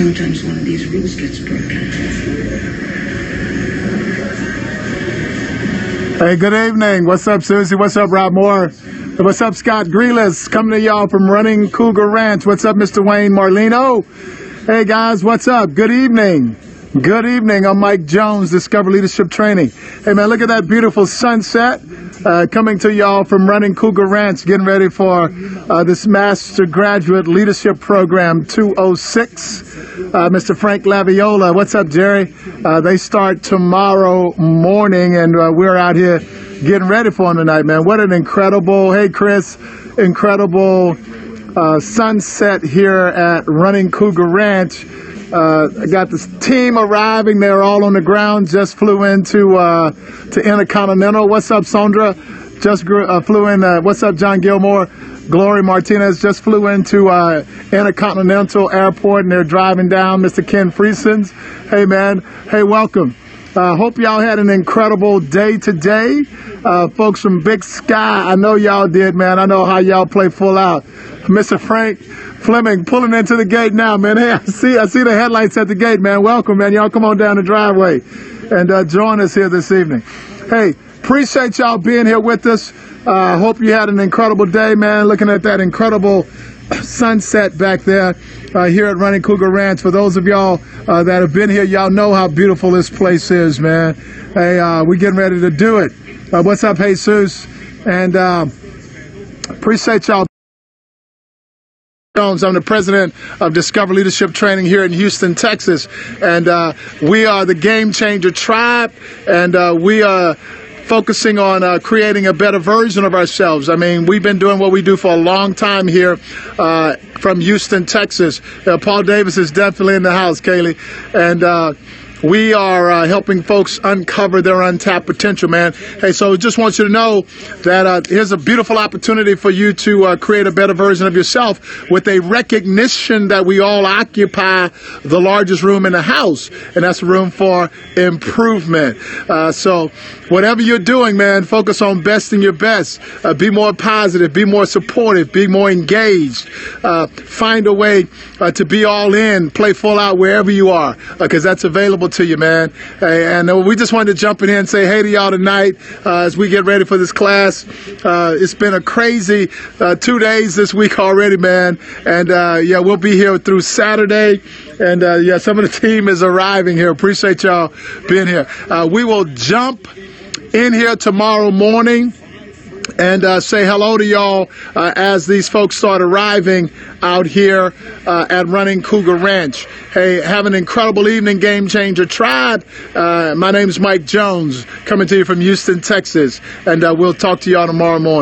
Sometimes one of these rules gets broken. Hey, good evening. What's up, Susie? What's up, Rob Moore? What's up, Scott Grealis? Coming to y'all from Running Cougar Ranch. What's up, Mr. Wayne Marlino? Hey, guys, what's up? Good evening. Good evening. I'm Mike Jones, Discover Leadership Training. Hey, man, look at that beautiful sunset coming to y'all from Running Cougar Ranch, getting ready for this Master Graduate Leadership Program 206. Mr. Frank Laviola, what's up, Jerry? They start tomorrow morning, and we're out here getting ready for them tonight, man. What an incredible, hey, Chris, incredible sunset here at Running Cougar Ranch. I got this team arriving. They're all on the ground. Just flew into to Intercontinental. What's up, Sondra? Just flew in. What's up, John Gilmore? Glory Martinez just flew into Intercontinental Airport, and they're driving down. Mr. Ken Frieson's. Hey, man. Hey, welcome. Hope y'all had an incredible day today. Folks from Big Sky, I know y'all did, man. I know how y'all play full out. Mr. Frank Fleming pulling into the gate now, man. Hey, I see the headlights at the gate, man. Welcome, man. Y'all come on down the driveway and join us here this evening. Hey, appreciate y'all being here with us. Hope you had an incredible day, man, looking at that incredible sunset back there here at Running Cougar Ranch. For those of y'all that have been here, y'all know how beautiful this place is, man. Hey, we're getting ready to do it. What's up, Jesus? And appreciate y'all. I'm the president of Discover Leadership Training here in Houston, Texas, and we are the Game Changer Tribe, and we are focusing on creating a better version of ourselves. I mean, we've been doing what we do for a long time here from Houston, Texas. Paul Davis is definitely in the house, Kaylee. And we are helping folks uncover their untapped potential, man. Hey, so just want you to know that here's a beautiful opportunity for you to create a better version of yourself with a recognition that we all occupy the largest room in the house, and that's a room for improvement. So whatever you're doing, man, focus on besting your best. Be more positive, be more supportive, be more engaged. Find a way to be all in, play full out wherever you are, because that's available to you, man. And we just wanted to jump in here and say hey to y'all tonight as we get ready for this class. It's been a crazy 2 days this week already, man. And yeah, we'll be here through Saturday. And yeah, some of the team is arriving here. Appreciate y'all being here. We will jump in here tomorrow morning and say hello to y'all as these folks start arriving out here at Running Cougar Ranch. Hey, have an incredible evening, Game Changer Tribe. My name's Mike Jones, coming to you from Houston, Texas, and we'll talk to y'all tomorrow morning.